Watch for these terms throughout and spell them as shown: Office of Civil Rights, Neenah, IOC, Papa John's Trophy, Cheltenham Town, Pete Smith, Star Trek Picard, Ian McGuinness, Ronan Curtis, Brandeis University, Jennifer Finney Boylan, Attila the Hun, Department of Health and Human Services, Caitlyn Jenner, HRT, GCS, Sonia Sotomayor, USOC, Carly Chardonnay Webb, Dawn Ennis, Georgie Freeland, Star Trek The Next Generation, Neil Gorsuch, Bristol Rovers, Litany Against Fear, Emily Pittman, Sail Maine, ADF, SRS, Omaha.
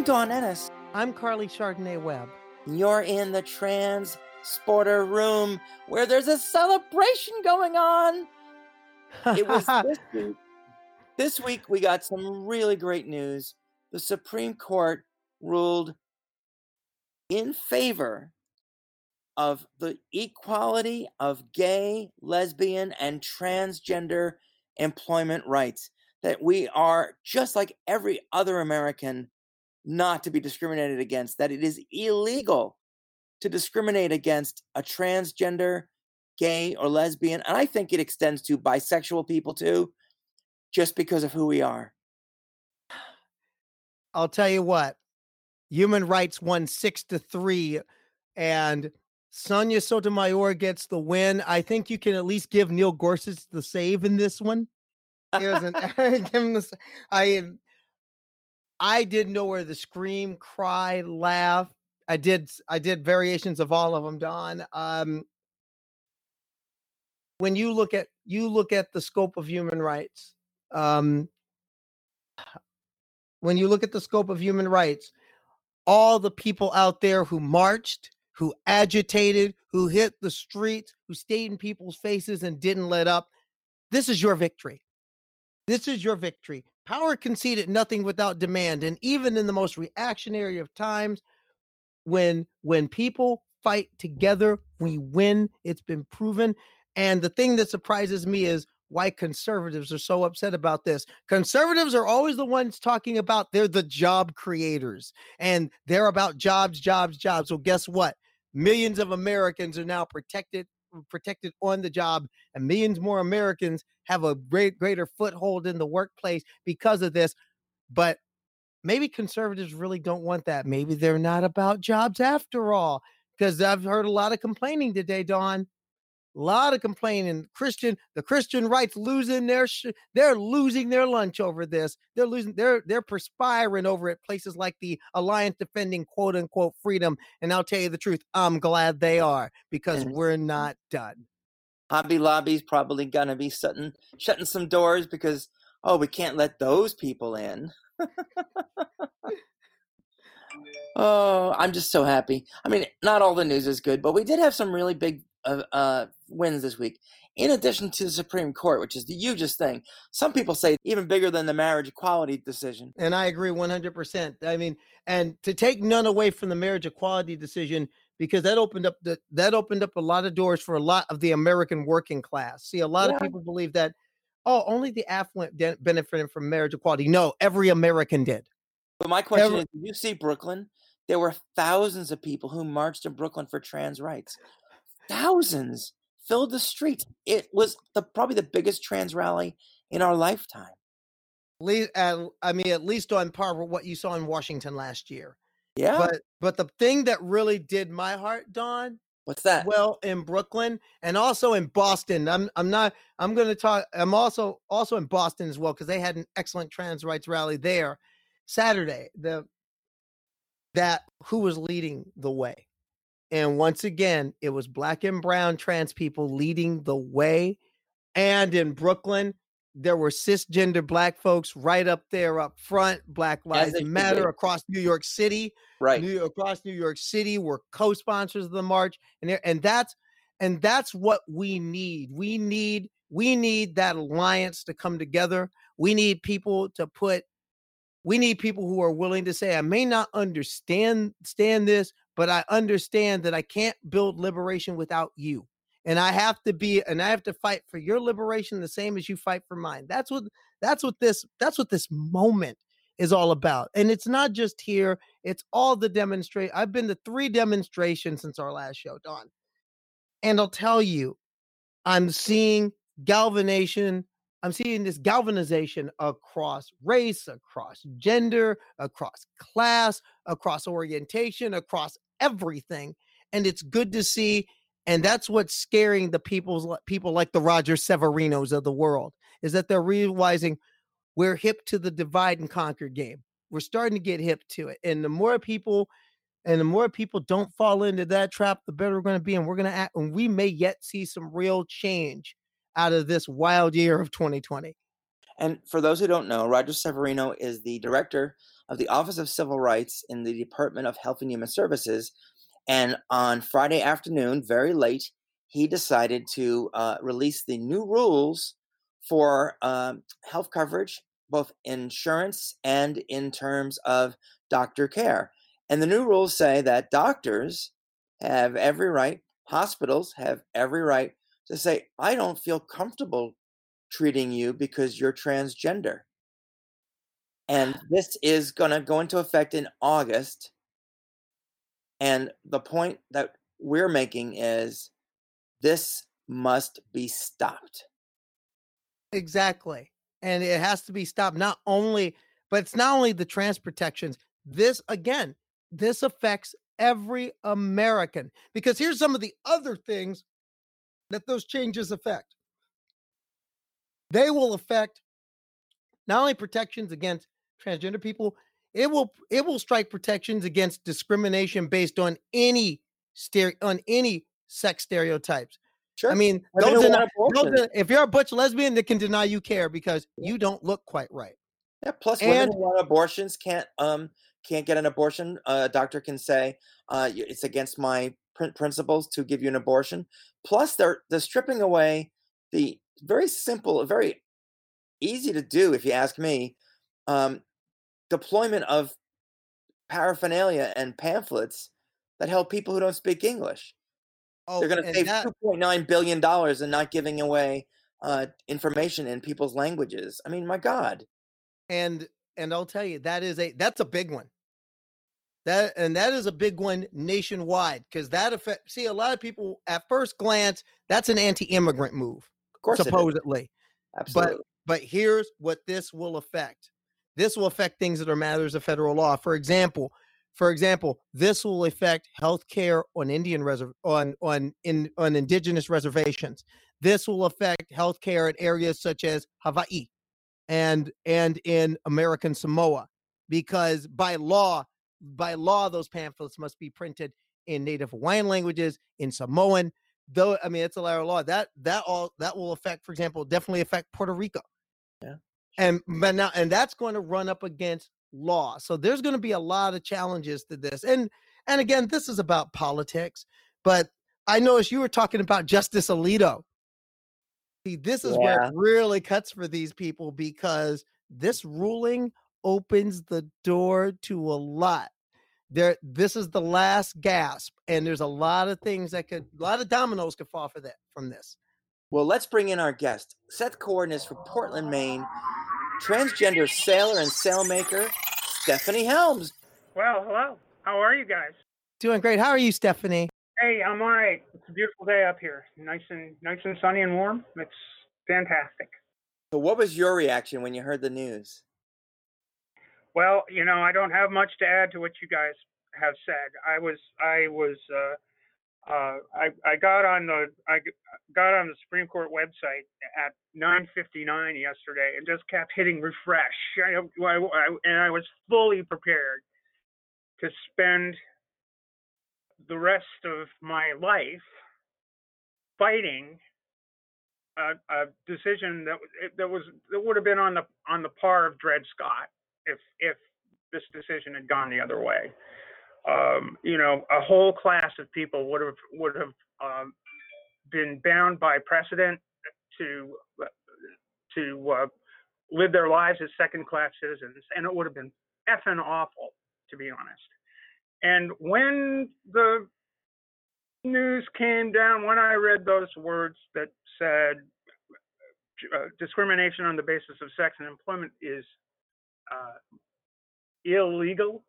I'm Dawn Ennis. I'm Carly Chardonnay Webb. And you're in the Transporter Room where there's a celebration going on. It was this week. This week we got some really great news. The Supreme Court ruled in favor of the equality of gay, lesbian, and transgender employment rights, that we are, just like every other American, not to be discriminated against, that it is illegal to discriminate against a transgender, gay, or lesbian, and I think it extends to bisexual people too, just because of who we are. I'll tell you what, human rights won 6-3, and Sonia Sotomayor gets the win. I think you can at least give Neil Gorsuch the save in this one. I didn't know where the scream, cry, laugh. I did variations of all of them, Don. When you look at the scope of human rights, all the people out there who marched, who agitated, who hit the streets, who stayed in people's faces and didn't let up, this is your victory. This is your victory. Power conceded nothing without demand. And even in the most reactionary of times, when people fight together, we win. It's been proven. And the thing that surprises me is why conservatives are so upset about this. Conservatives are always the ones talking about they're the job creators and they're about jobs, jobs, jobs. Well, guess what? Millions of Americans are now protected on the job, and millions more Americans have a greater foothold in the workplace because of this. But maybe conservatives really don't want that. Maybe they're not about jobs after all, because I've heard a lot of complaining today, Dawn. A lot of complaining. The Christian right's losing they're losing their lunch over this. They're perspiring over at places like the Alliance Defending Quote Unquote Freedom. And I'll tell you the truth, I'm glad they are, because we're not done. Hobby Lobby's probably gonna be shutting some doors because we can't let those people in. Oh, I'm just so happy. I mean, not all the news is good, but we did have some really big wins this week. In addition to the Supreme Court, which is the hugest thing, some people say even bigger than the marriage equality decision. And I agree 100%. I mean, and to take none away from the marriage equality decision, because that opened up a lot of doors for a lot of the American working class. See, a lot of people believe that, only the affluent benefited from marriage equality. No, every American did. But my question is, did you see Brooklyn? There were thousands of people who marched in Brooklyn for trans rights. Thousands filled the streets. It was probably the biggest trans rally in our lifetime. At least on par with what you saw in Washington last year. Yeah. But the thing that really did my heart, Dawn. What's that? Well, in Brooklyn and also in Boston. I'm also in Boston as well, because they had an excellent trans rights rally there Saturday. Who was leading the way? And once again, it was Black and brown trans people leading the way. And in Brooklyn, there were cisgender Black folks right up there up front. Black Lives Matter across New York City. Right. Across New York City were co-sponsors of the march. And that's what we need. We need that alliance to come together. We need people who are willing to say, I may not understand this, but I understand that I can't build liberation without you. And I have to fight for your liberation the same as you fight for mine. That's what this moment is all about. And it's not just here. It's all the demonstration. I've been to 3 demonstrations since our last show, Dawn. And I'll tell you, I'm seeing galvanization. I'm seeing this galvanization across race, across gender, across class, across orientation, across everything. And it's good to see. And that's what's scaring the people like the Roger Severinos of the world, is that they're realizing we're hip to the divide and conquer game. We're starting to get hip to it. And the more people don't fall into that trap, the better we're going to be. And we're going to act, and we may yet see some real change out of this wild year of 2020. And for those who don't know, Roger Severino is the director of the Office of Civil Rights in the Department of Health and Human Services. And on Friday afternoon, very late, he decided to release the new rules for health coverage, both insurance and in terms of doctor care. And the new rules say that doctors have every right, hospitals have every right to say, I don't feel comfortable treating you because you're transgender. And this is going to go into effect in August. And the point that we're making is this must be stopped. Exactly. And it has to be stopped. It's not only the trans protections. This affects every American, because here's some of the other things that those changes affect. They will affect not only protections against transgender people, it will strike protections against discrimination based on any sex stereotypes. Sure. I mean, if you're a butch lesbian, they can deny you care because you don't look quite right. Yeah. Plus, women who want abortions can't get an abortion. A doctor can say it's against my principles to give you an abortion. Plus, they're stripping away the very simple, very easy to do, if you ask me, deployment of paraphernalia and pamphlets that help people who don't speak English. They're going to save $2.9 billion in not giving away information in people's languages. I mean, my God. And I'll tell you, that's a big one. That is a big one nationwide, because that affects. See, a lot of people at first glance, that's an anti-immigrant move, of course, supposedly. Absolutely. But here's what this will affect. This will affect things that are matters of federal law. For example, this will affect health care on indigenous reservations. This will affect health care in areas such as Hawaii and in American Samoa, because by law, those pamphlets must be printed in Native Hawaiian languages, in Samoan. Though, I mean, it's a layer of law that will affect, for example, definitely affect Puerto Rico. Yeah. And that's going to run up against law. So there's going to be a lot of challenges to this. And again, this is about politics, but I noticed you were talking about Justice Alito. See, this is where it really cuts for these people, because this ruling opens the door to a lot. This is the last gasp, and there's a lot of dominoes could fall from this. Well, let's bring in our guest. Seth Corden is from Portland, Maine. Transgender sailor and sailmaker, Stephanie Helms. Well, hello. How are you guys? Doing great. How are you, Stephanie? Hey, I'm all right. It's a beautiful day up here. Nice and sunny and warm. It's fantastic. So what was your reaction when you heard the news? Well, you know, I don't have much to add to what you guys have said. I got on the Supreme Court website at 9:59 yesterday and just kept hitting refresh. I was fully prepared to spend the rest of my life fighting a decision that would have been on the par of Dred Scott if this decision had gone the other way. You know, a whole class of people would have been bound by precedent to live their lives as second-class citizens, and it would have been effing awful, to be honest. And when the news came down, when I read those words that said discrimination on the basis of sex and employment is illegal,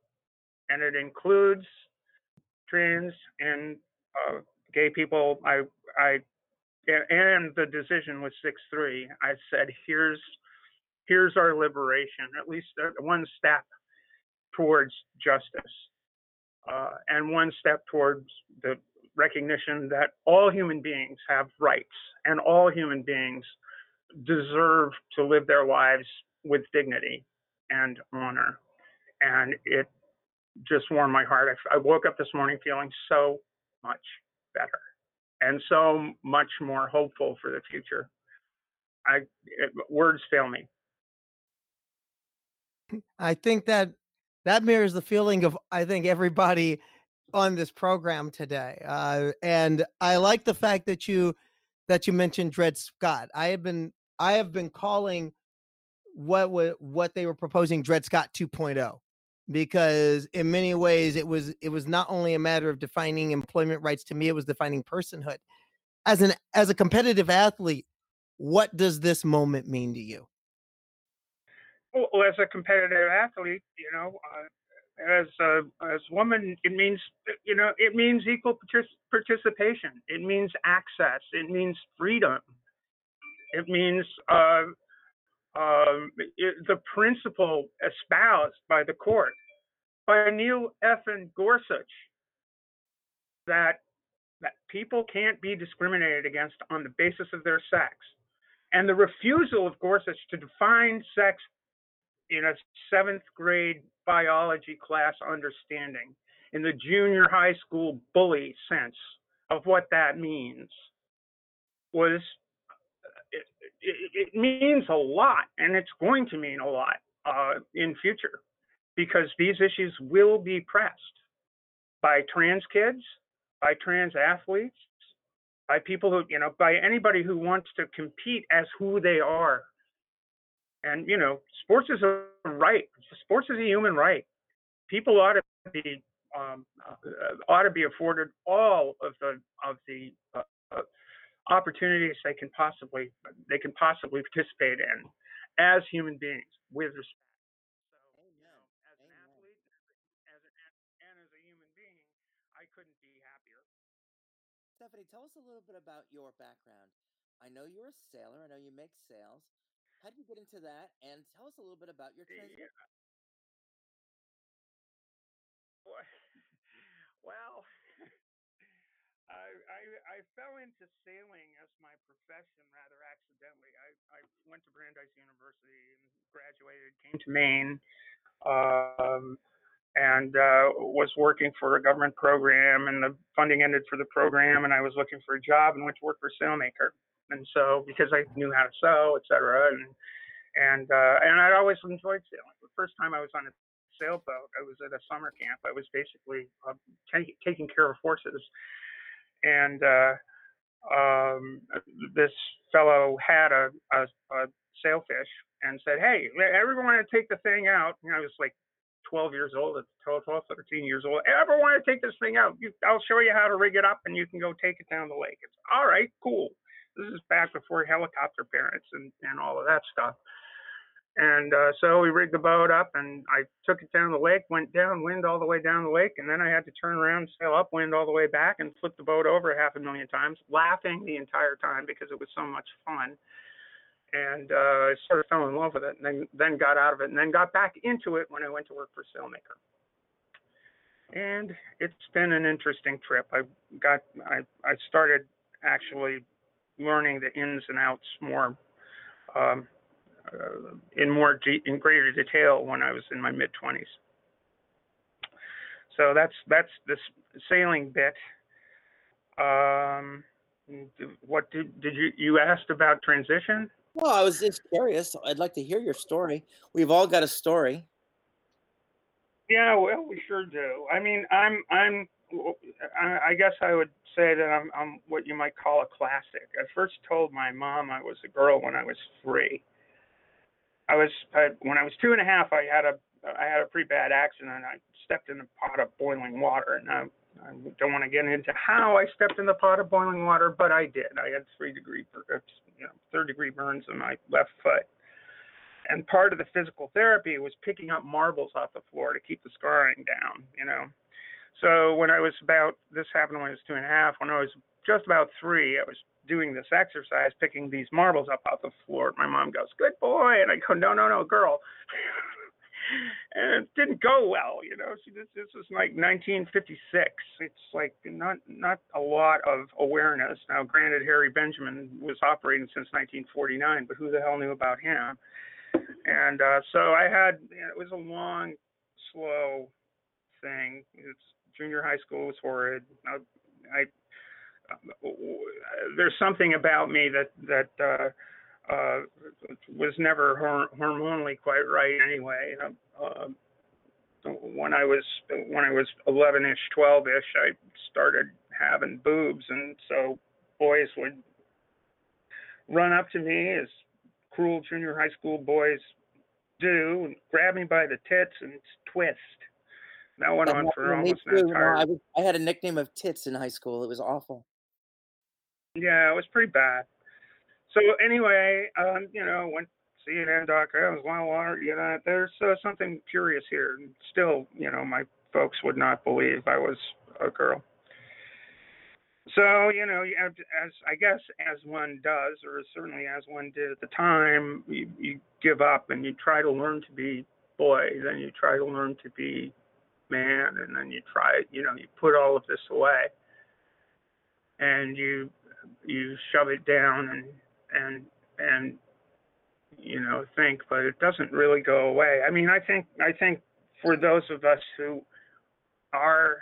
and it includes trans and gay people. And the decision was 6-3. I said, here's our liberation, at least one step towards justice, and one step towards the recognition that all human beings have rights and all human beings deserve to live their lives with dignity and honor. And it just warmed my heart. I woke up this morning feeling so much better and so much more hopeful for the future. Words fail me. I think that mirrors the feeling of, I think, everybody on this program today. And I like the fact that you mentioned Dred Scott. I have been calling what they were proposing Dred Scott 2.0, because in many ways it was not only a matter of defining employment rights. To me, it was defining personhood. As a competitive athlete, what does this moment mean to you? Well, as a competitive athlete, as a woman, it means equal participation. It means access. It means freedom. It means the principle espoused by the court, by Neil Gorsuch, that people can't be discriminated against on the basis of their sex. And the refusal of Gorsuch to define sex in a 7th grade biology class understanding, in the junior high school bully sense of what that means, it means a lot, and it's going to mean a lot in future, because these issues will be pressed by trans kids, by trans athletes, by people who, by anybody who wants to compete as who they are. And, sports is a right. Sports is a human right. People ought to be afforded all of the opportunities they can possibly participate in as human beings with respect. So, as an athlete and as a human being, I couldn't be happier. Stephanie, tell us a little bit about your background. I know you're a sailor. I know you make sails. How did you get into that? And tell us a little bit about your transition. Well, I fell into sailing as my profession rather accidentally. I went to Brandeis University and graduated, came to Maine, and was working for a government program, and the funding ended for the program, and I was looking for a job and went to work for Sailmaker. And so, because I knew how to sew, et cetera, and I'd always enjoyed sailing. The first time I was on a sailboat, I was at a summer camp. I was basically taking care of horses, and this fellow had a sailfish and said, "Hey, everyone want to take the thing out?" And I was like 13 years old. "Ever want to take this thing out? I'll show you how to rig it up, and you can go take it down the lake." It's all right, cool. This is back before helicopter parents and all of that stuff. And so we rigged the boat up, and I took it down the lake, went downwind all the way down the lake, and then I had to turn around and sail upwind all the way back and flip the boat over 500,000 times, laughing the entire time because it was so much fun. And I sort of fell in love with it, and then got out of it, and then got back into it when I went to work for Sailmaker. And it's been an interesting trip. I started actually learning the ins and outs more in greater detail when I was in my mid-20s. So that's this sailing bit. What did you asked about transition? Well, I was just curious. I'd like to hear your story. We've all got a story. Yeah, well, we sure do. I mean, I guess I would say that I'm what you might call a classic. I first told my mom I was a girl when I was 3. When I was 2.5, I had a pretty bad accident. I stepped in a pot of boiling water, and I don't want to get into how I stepped in the pot of boiling water, but I did. I had 3rd degree burns on my left foot. And part of the physical therapy was picking up marbles off the floor to keep the scarring down, So this happened when I was 2.5. When I was just about 3, I was doing this exercise, picking these marbles up off the floor. My mom goes, "Good boy." And I go, No, girl. And it didn't go well, This was like 1956. It's like not a lot of awareness. Now, granted, Harry Benjamin was operating since 1949, but who the hell knew about him? And so I had, it was a long, slow thing. It's junior high school was horrid. There's something about me that was never hormonally quite right anyway. When I was 11ish, 12ish, I started having boobs, and so boys would run up to me, as cruel junior high school boys do, and grab me by the tits and twist. That went on for almost an entire... I had a nickname of Tits in high school. It was awful. Yeah, it was pretty bad. So anyway, went to see an endo doctor. I was there's something curious here. And still, my folks would not believe I was a girl. So, as one does, or certainly as one did at the time, you give up and you try to learn to be boy, then you try to learn to be man, and then you try, you put all of this away, and you shove it down and think, but it doesn't really go away. I mean, I think for those of us who are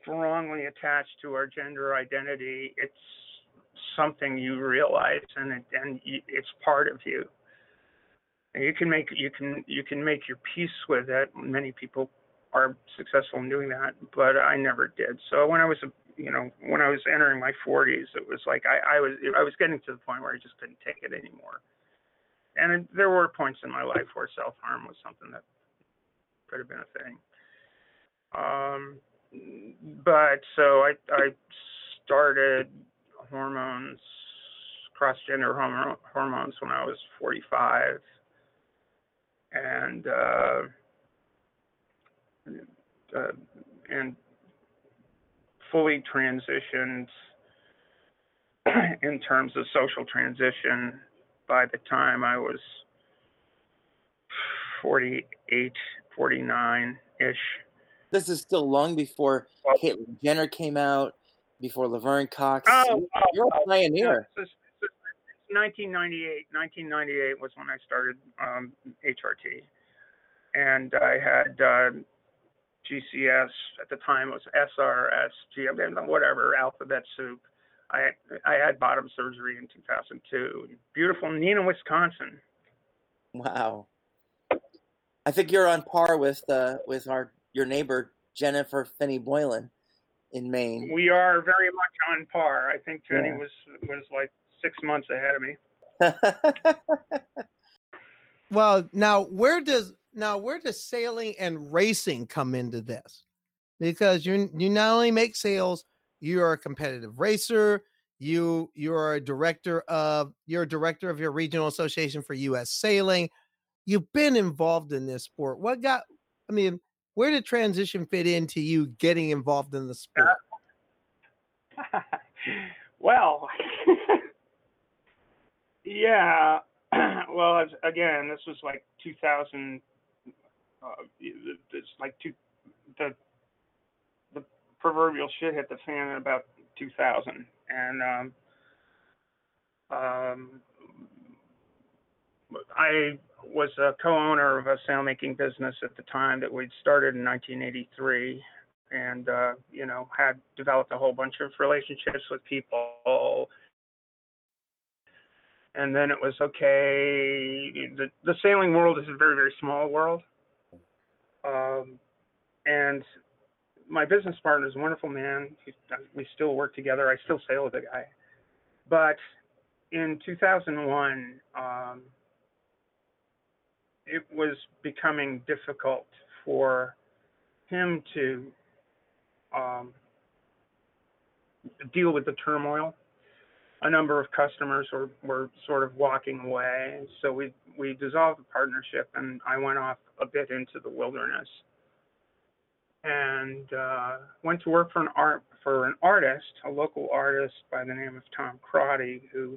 strongly attached to our gender identity, it's something you realize, and it's part of you. And you can make your peace with it. Many people are successful in doing that, but I never did. So when I was entering my 40s, it was like I was getting to the point where I just couldn't take it anymore. And there were points in my life where self-harm was something that could have been a thing. But so I started hormones, cross-gender hormones, when I was 45. And fully transitioned in terms of social transition by the time I was 48, 49-ish. This is still long before Caitlyn Jenner came out, before Laverne Cox. You're a pioneer. Yeah, 1998 was when I started HRT, and I had GCS at the time. It was SRS, whatever, alphabet soup. I had bottom surgery in 2002. Beautiful Neenah, Wisconsin. Wow. I think you're on par with your neighbor Jennifer Finney Boylan in Maine. We are very much on par. I think Jenny was like 6 months ahead of me. Well, now where does sailing and racing come into this? Because you not only make sails, you are a competitive racer. You're a director of your regional association for U.S. Sailing. You've been involved in this sport. Where did transition fit into you getting involved in the sport? Well. Yeah, well, again, this was like 2000. It's like the proverbial shit hit the fan in about 2000, and I was a co-owner of a sailmaking business at the time that we'd started in 1983, and had developed a whole bunch of relationships with people. And then it was, okay, the sailing world is a very, very small world. And my business partner is a wonderful man. We still work together. I still sail with the guy. But in 2001, it was becoming difficult for him to deal with the turmoil. A number of customers were sort of walking away, so we dissolved the partnership, and I went off a bit into the wilderness, and went to work for an artist, a local artist by the name of Tom Crotty, who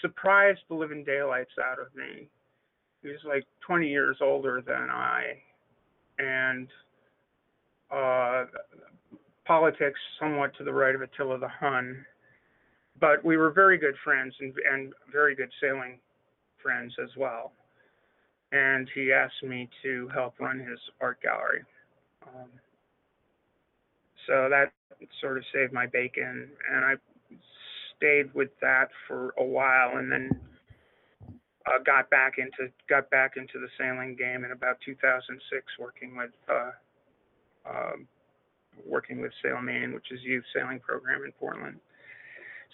surprised the living daylights out of me. He was like 20 years older than I, and politics somewhat to the right of Attila the Hun, but we were very good friends and very good sailing friends as well. And he asked me to help run his art gallery. So that sort of saved my bacon. And I stayed with that for a while, and then got back into the sailing game in about 2006, working with Sail Maine, which is a youth sailing program in Portland.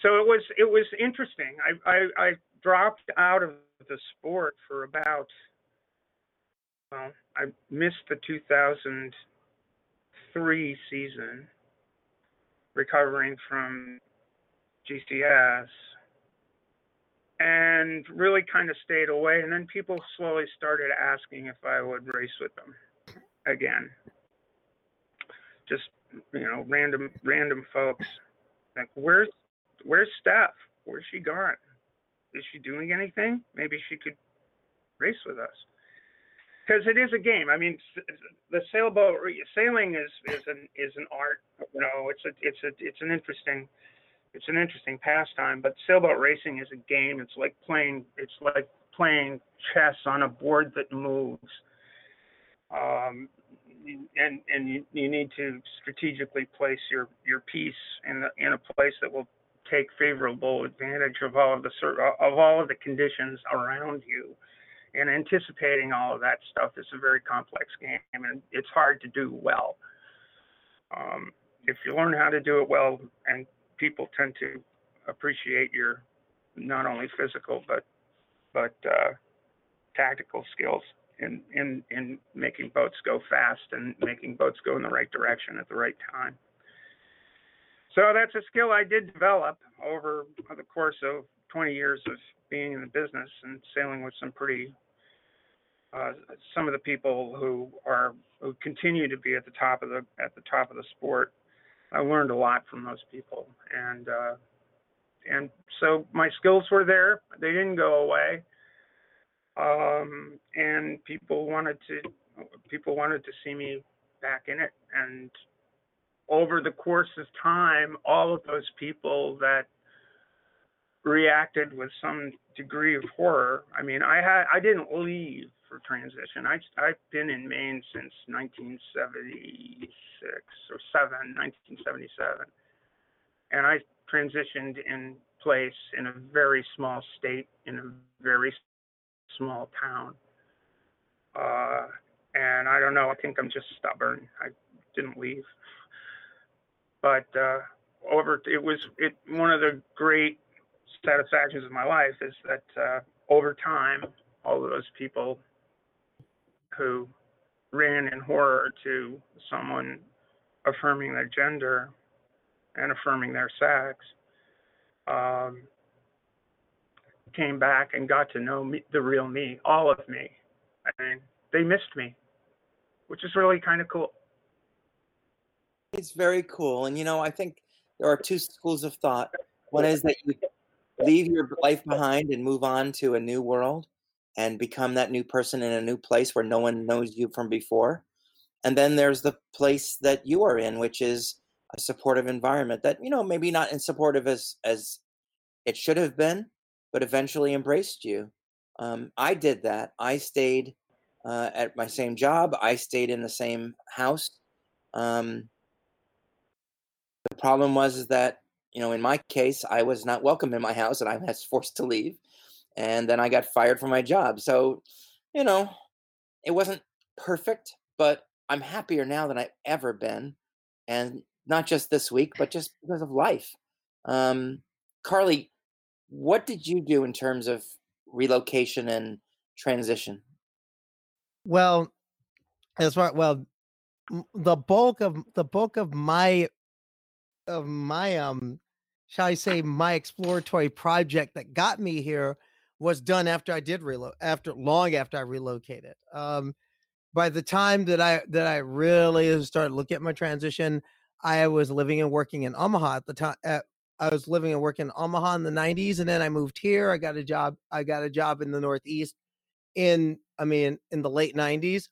So it was interesting. I dropped out of the sport for about, well, I missed the 2003 season, recovering from GCS, and really kind of stayed away. And then people slowly started asking if I would race with them again. Just, you know, random folks. Like, where's Steph? Where's she gone? Is she doing anything? Maybe she could race with us. Because it is a game. I mean, the sailboat sailing is an art. You know, it's an interesting pastime. But sailboat racing is a game. It's like playing chess on a board that moves. And you need to strategically place your piece in a place that will take favorable advantage of all of the conditions around you. And anticipating all of that stuff is a very complex game, and it's hard to do well. If you learn how to do it well, and people tend to appreciate your not only physical but tactical skills in making boats go fast and making boats go in the right direction at the right time. So that's a skill I did develop over the course of 20 years of being in the business and sailing with some of the people who continue to be at the top of the sport. I learned a lot from those people, and so my skills were there. They didn't go away. And people wanted to see me back in it. And over the course of time, all of those people that reacted with some degree of horror. I mean, I didn't leave for transition. I've been in Maine since 1977, and I transitioned in place in a very small state in a very small town. And I don't know, I think I'm just stubborn. I didn't leave. But one of the great satisfactions of my life is that over time, all of those people who ran in horror to someone affirming their gender and affirming their sex came back and got to know me, the real me, all of me. I mean, they missed me, which is really kind of cool. It's very cool. And, you know, I think there are two schools of thought. One is that you leave your life behind and move on to a new world and become that new person in a new place where no one knows you from before. And then there's the place that you are in, which is a supportive environment that, you know, maybe not as supportive as it should have been, but eventually embraced you. I did that. I stayed at my same job. I stayed in the same house. The problem was that, you know, in my case, I was not welcome in my house and I was forced to leave. And then I got fired from my job. So, you know, it wasn't perfect, but I'm happier now than I've ever been. And not just this week, but just because of life. Carly, what did you do in terms of relocation and transition? Well, the bulk of my shall I say, my exploratory project that got me here was done after I did long after I relocated. By the time that I really started looking at my transition, I was living and working in Omaha at the time. I was living and working in Omaha in the 90s, and then I moved here. I got a job in the Northeast in the late 90s,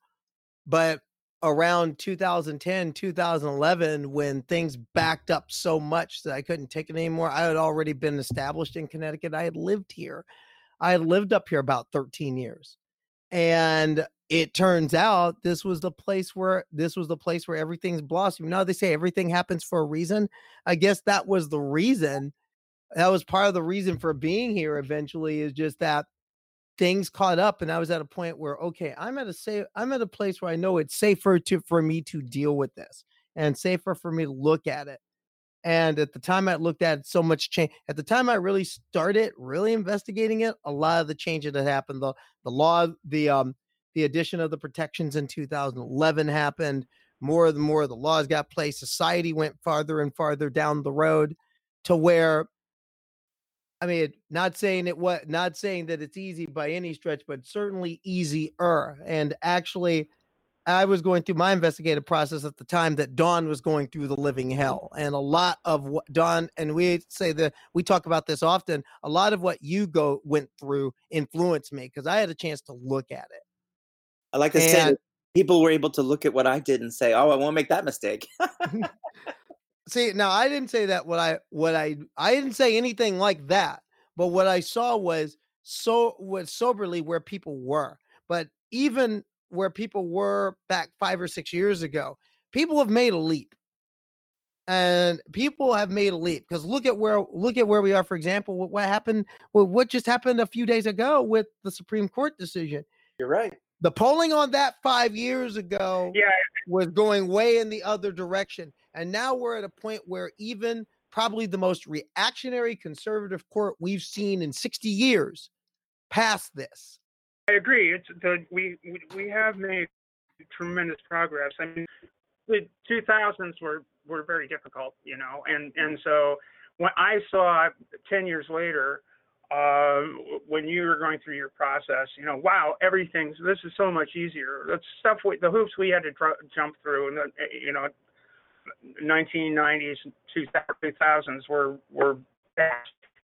but around 2010, 2011, when things backed up so much that I couldn't take it anymore. I had already been established in Connecticut. I had lived here. I had lived up here about 13 years. And it turns out this was the place where everything's blossomed. Now they say everything happens for a reason. I guess that was the reason that was part of the reason for being here eventually, is just that things caught up. And I was at a point where, okay, I'm at a place where I know it's safer for me to deal with this and safer for me to look at it. And at the time I looked at it, so much change. At the time I really started investigating it, a lot of the changes that happened, the law, the addition of the protections in 2011 happened. More and more of the laws got placed. Society went farther and farther down the road to where, I mean, not saying that it's easy by any stretch, but certainly easier. And actually, I was going through my investigative process at the time that Dawn was going through the living hell. And a lot of what Dawn, and we talk about this often, a lot of what you went through influenced me because I had a chance to look at it. I like to say people were able to look at what I did and say, oh, I won't make that mistake. See, now I didn't say that. I didn't say anything like that. But what I saw was soberly where people were. But even where people were back 5 or 6 years ago, people have made a leap. And people have made a leap because look at where we are. For example, what just happened a few days ago with the Supreme Court decision. You're right. The polling on that 5 years ago was going way in the other direction. And now we're at a point where even probably the most reactionary conservative court we've seen in 60 years passed this. I agree. We have made tremendous progress. I mean, the 2000s were very difficult, you know, and so when I saw 10 years later, when you were going through your process, you know, wow, this is so much easier. That's stuff the hoops we had to jump through, and you know, 1990s and 2000s were fast,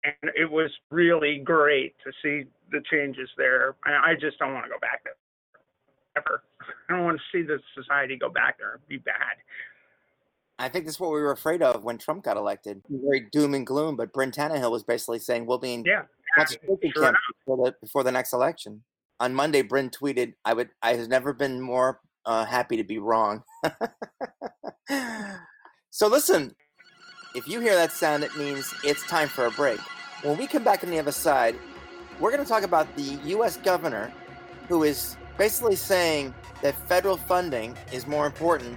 and it was really great to see the changes there. And I just don't want to go back there ever. I don't want to see the society go back there and be bad. I think that's what we were afraid of when Trump got elected. Very doom and gloom, but Bryn Tannehill was basically saying we'll be in camp before the next election. On Monday, Bryn tweeted, I have never been more happy to be wrong. So listen, if you hear that sound, it means it's time for a break. When we come back on the other side, we're going to talk about the U.S. governor who is basically saying that federal funding is more important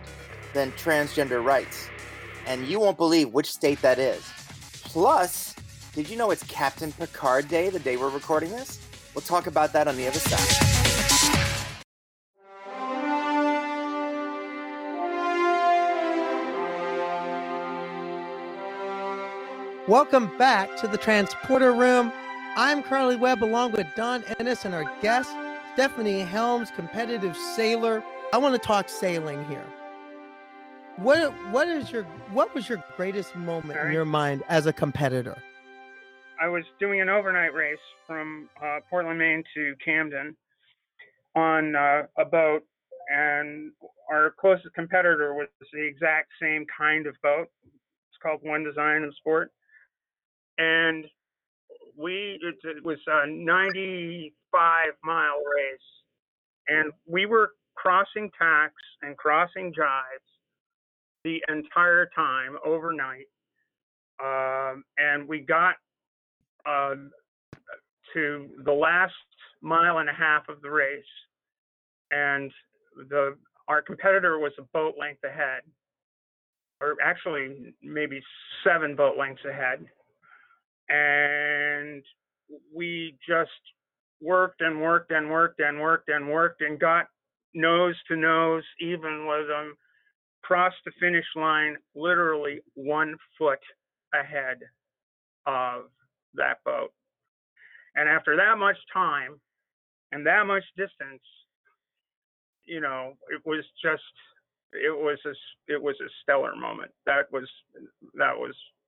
than transgender rights, and you won't believe which state that is. Plus, did you know it's Captain Picard Day, the day we're recording this? We'll talk about that on the other side. Welcome back to the Transporter Room. I'm Carly Webb, along with Dawn Ennis and our guest, Stephanie Helms, competitive sailor. I want to talk sailing here. What was your greatest moment in your mind as a competitor? I was doing an overnight race from Portland, Maine to Camden on a boat, and our closest competitor was the exact same kind of boat. It's called One Design and Sport, and it was a 95-mile race, and we were crossing tacks and crossing jives the entire time overnight, and we got to the last mile and a half of the race, and our competitor was a boat length ahead, or actually maybe 7 boat lengths ahead, and we just worked and got nose to nose even with them. Crossed the finish line literally 1 foot ahead of that boat. And after that much time and that much distance, you know, it was a stellar moment. That was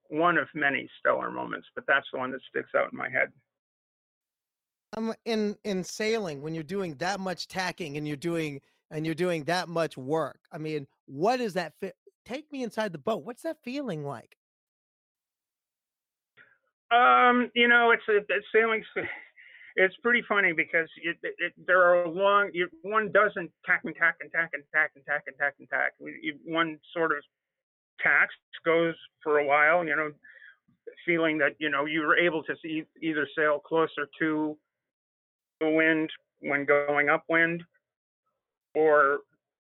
one of many stellar moments, but that's the one that sticks out in my head. In sailing, when you're doing that much tacking and you're doing that much work, I mean, what is that? Take me inside the boat. What's that feeling like? You know, it's sailing. It's pretty funny because there are one doesn't tack. One sort of tack goes for a while, you know, feeling that, you know, you were able to either sail closer to the wind when going upwind or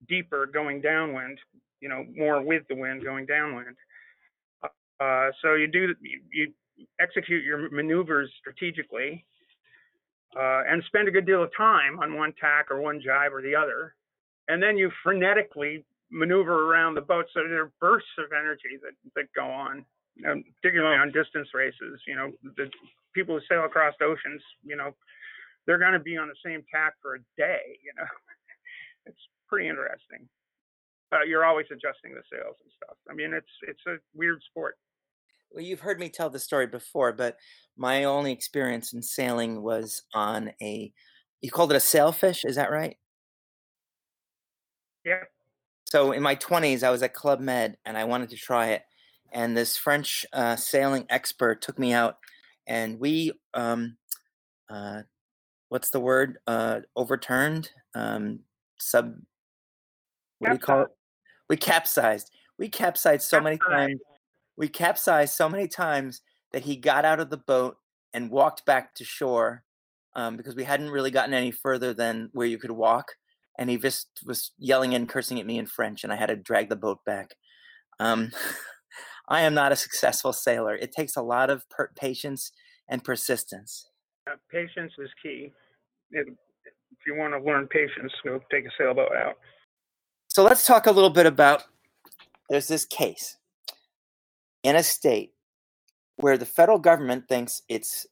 deeper going downwind, you know, more with the wind going downwind. So you execute your maneuvers strategically and spend a good deal of time on one tack or one jibe or the other. And then you frenetically maneuver around the boat. So there are bursts of energy that go on, you know, particularly on distance races. You know, the people who sail across oceans, you know, they're going to be on the same tack for a day, you know. It's pretty interesting. You're always adjusting the sails and stuff. I mean, it's a weird sport. Well, you've heard me tell the story before, but my only experience in sailing was on a, you called it a sailfish, is that right? Yeah. So in my 20s, I was at Club Med, and I wanted to try it. And this French sailing expert took me out, and we, what's the word, overturned, what do you call it? We capsized. We capsized so many times that he got out of the boat and walked back to shore because we hadn't really gotten any further than where you could walk. And he just was yelling and cursing at me in French, and I had to drag the boat back. I am not a successful sailor. It takes a lot of patience and persistence. Patience is key. If you want to learn patience, go take a sailboat out. So let's talk a little bit about, there's this case in a state where the federal government thinks it's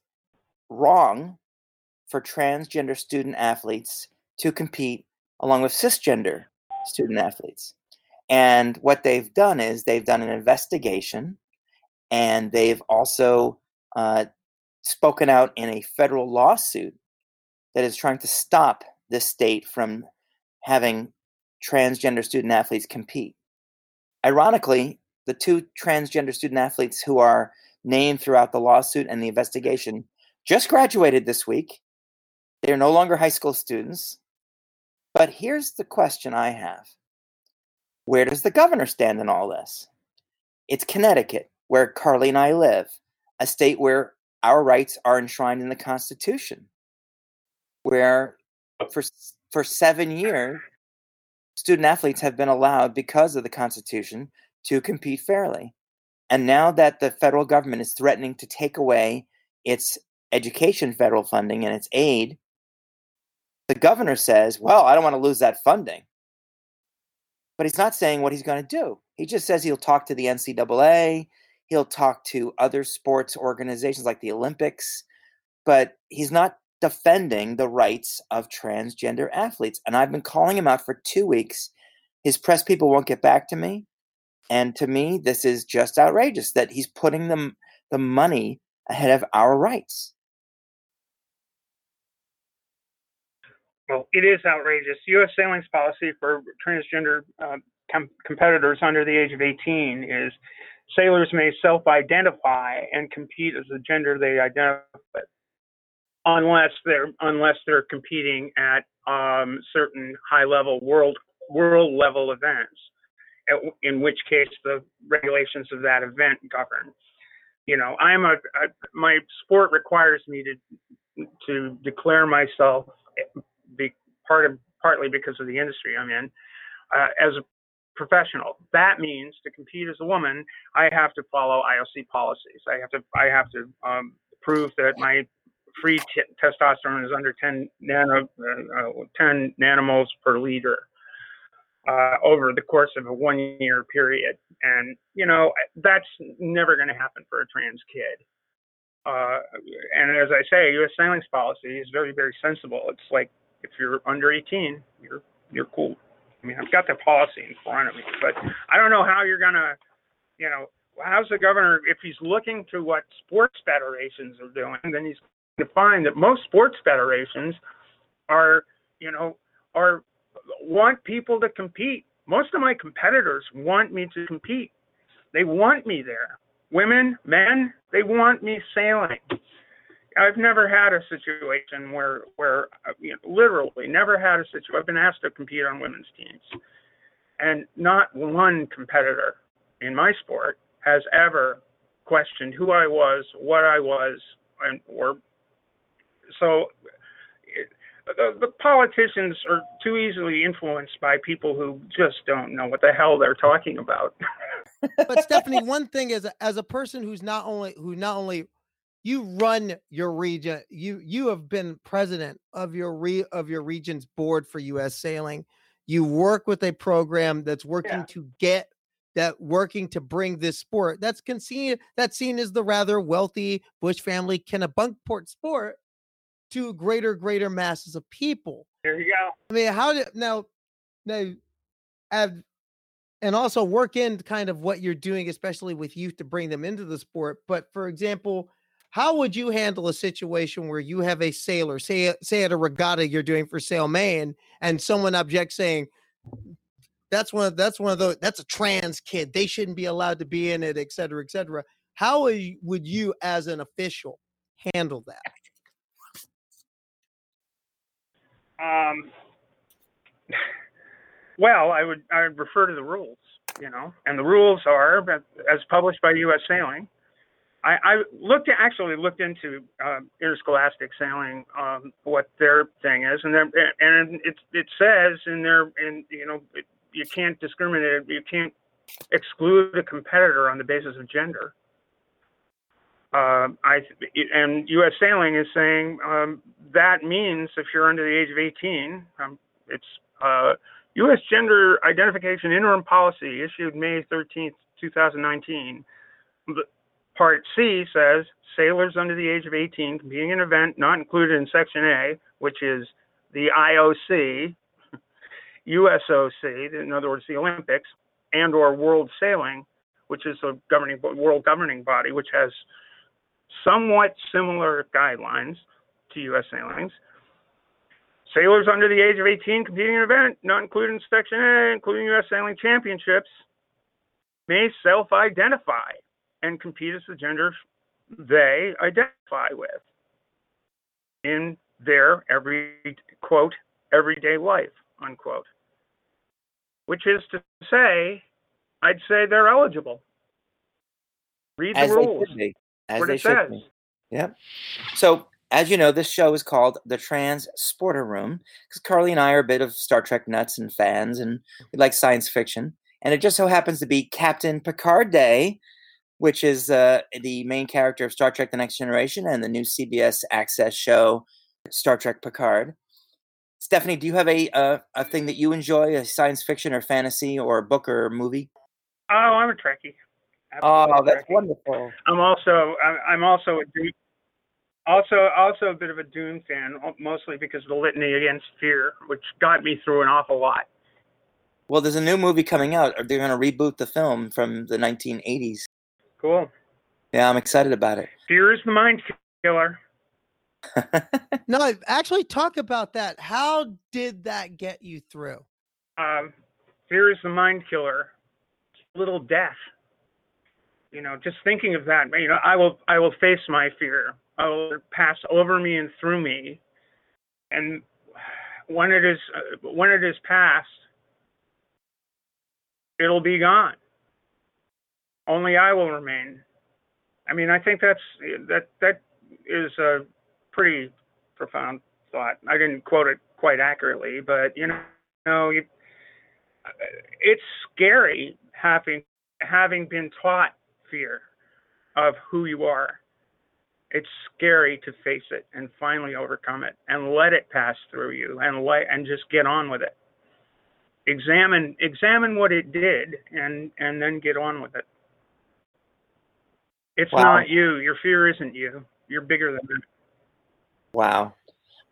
wrong for transgender student athletes to compete along with cisgender student athletes. And what they've done is they've done an investigation, and they've also spoken out in a federal lawsuit that is trying to stop this state from having transgender student athletes compete. Ironically, the two transgender student athletes who are named throughout the lawsuit and the investigation just graduated this week. They're no longer high school students. But here's the question I have. Where does the governor stand in all this? It's Connecticut, where Carly and I live, a state where our rights are enshrined in the Constitution, where for 7 years, student athletes have been allowed, because of the Constitution, to compete fairly. And now that the federal government is threatening to take away its education federal funding and its aid, the governor says, well, I don't want to lose that funding. But he's not saying what he's going to do. He just says he'll talk to the NCAA, he'll talk to other sports organizations like the Olympics, but he's not defending the rights of transgender athletes. And I've been calling him out for 2 weeks. His press people won't get back to me. And to me, this is just outrageous that he's putting the money ahead of our rights. Well, it is outrageous. U.S. sailing's policy for transgender competitors under the age of 18 is sailors may self-identify and compete as the gender they identify with, unless they're competing at certain high-level world level events, in which case the regulations of that event govern. You know, my sport requires me to declare myself, partly because of the industry I'm in, as a professional. That means to compete as a woman, I have to follow IOC policies. I have to prove that my free testosterone is under 10 nanomoles per liter over the course of a 1-year period. And, you know, that's never going to happen for a trans kid. And as I say, U.S. sailing's policy is very, very sensible. It's like, if you're under 18, you're cool. I mean, I've got the policy in front of me, but I don't know how you're going to, you know, how's the governor, if he's looking to what sports federations are doing, then he's to find that most sports federations want people to compete. Most of my competitors want me to compete. They want me there. Women, men, they want me sailing. I've never had a situation where you know, literally never had a situation. I've been asked to compete on women's teams, and not one competitor in my sport has ever questioned who I was, what I was, and or so. The politicians are too easily influenced by people who just don't know what the hell they're talking about. But Stephanie, one thing is, as a person who's not only you run your region, you have been president of your region's board for U.S. Sailing. You work with a program that's working to get that, working to bring this sport that's seen, that seen as the rather wealthy Bush family Kennebunkport sport to greater masses of people. There you go. I mean, how did now and also work in kind of what you're doing, especially with youth, to bring them into the sport. But for example, how would you handle a situation where you have a sailor, say at a regatta you're doing for Sail Maine, and someone objects saying, that's one of those, that's a trans kid, they shouldn't be allowed to be in it, et cetera, et cetera. How would you as an official handle that? Well, I would refer to the rules, and the rules are, as published by U.S. Sailing. I looked into interscholastic sailing, what their thing is, and it says in their, and you can't discriminate, you can't exclude a competitor on the basis of gender. And U.S. Sailing is saying that means if you're under the age of 18, it's U.S. Gender Identification Interim Policy issued May 13th, 2019. Part C says sailors under the age of 18 competing in an event not included in Section A, which is the IOC, USOC, in other words, the Olympics, and or World Sailing, which is a world governing body, which has somewhat similar guidelines to U.S. Sailing's. Sailors under the age of 18 competing in an event not included in Section A, including U.S. Sailing Championships, may self-identify and compete as the gender they identify with in their everyday life, unquote. Which is to say, I'd say they're eligible. Read the rules. As they should be. Yep. So, as you know, this show is called The Trans Sporter Room, because Carly and I are a bit of Star Trek nuts and fans, and we like science fiction. And it just so happens to be Captain Picard Day, which is the main character of Star Trek The Next Generation and the new CBS Access show, Star Trek Picard. Stephanie, do you have a thing that you enjoy, a science fiction or fantasy or a book or a movie? Oh, I'm a Trekkie. Absolutely. Oh, that's wonderful. I'm also a bit of a Dune fan, mostly because of the Litany Against Fear, which got me through an awful lot. Well, there's a new movie coming out. They're going to reboot the film from the 1980s. Cool. Yeah, I'm excited about it. Fear is the mind killer. No, actually, talk about that. How did that get you through? Fear is the mind killer. Little death. Just thinking of that, I will face my fear. I will pass over me and through me. And when it is past, it'll be gone. Only I will remain. I mean, I think that is a pretty profound thought. I didn't quote it quite accurately, but it's scary having been taught fear of who you are. It's scary to face it and finally overcome it and let it pass through you and just get on with it. Examine what it did and then get on with it. It's not you. Your fear isn't you. You're bigger than that. Wow.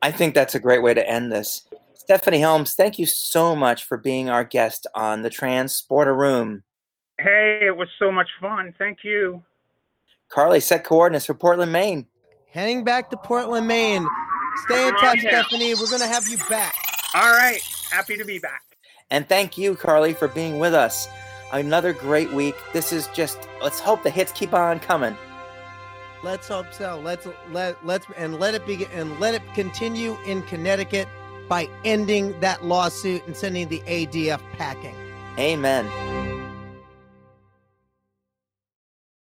I think that's a great way to end this. Stephanie Helms, thank you so much for being our guest on The Transporter Room. Hey, it was so much fun. Thank you. Carly, set coordinates for Portland, Maine. Heading back to Portland, Maine. Stay in touch, Stephanie. We're going to have you back. All right. Happy to be back. And thank you, Carly, for being with us. Another great week. This is just, let's hope the hits keep on coming. Let's hope so. Let it continue in Connecticut by ending that lawsuit and sending the ADF packing. Amen.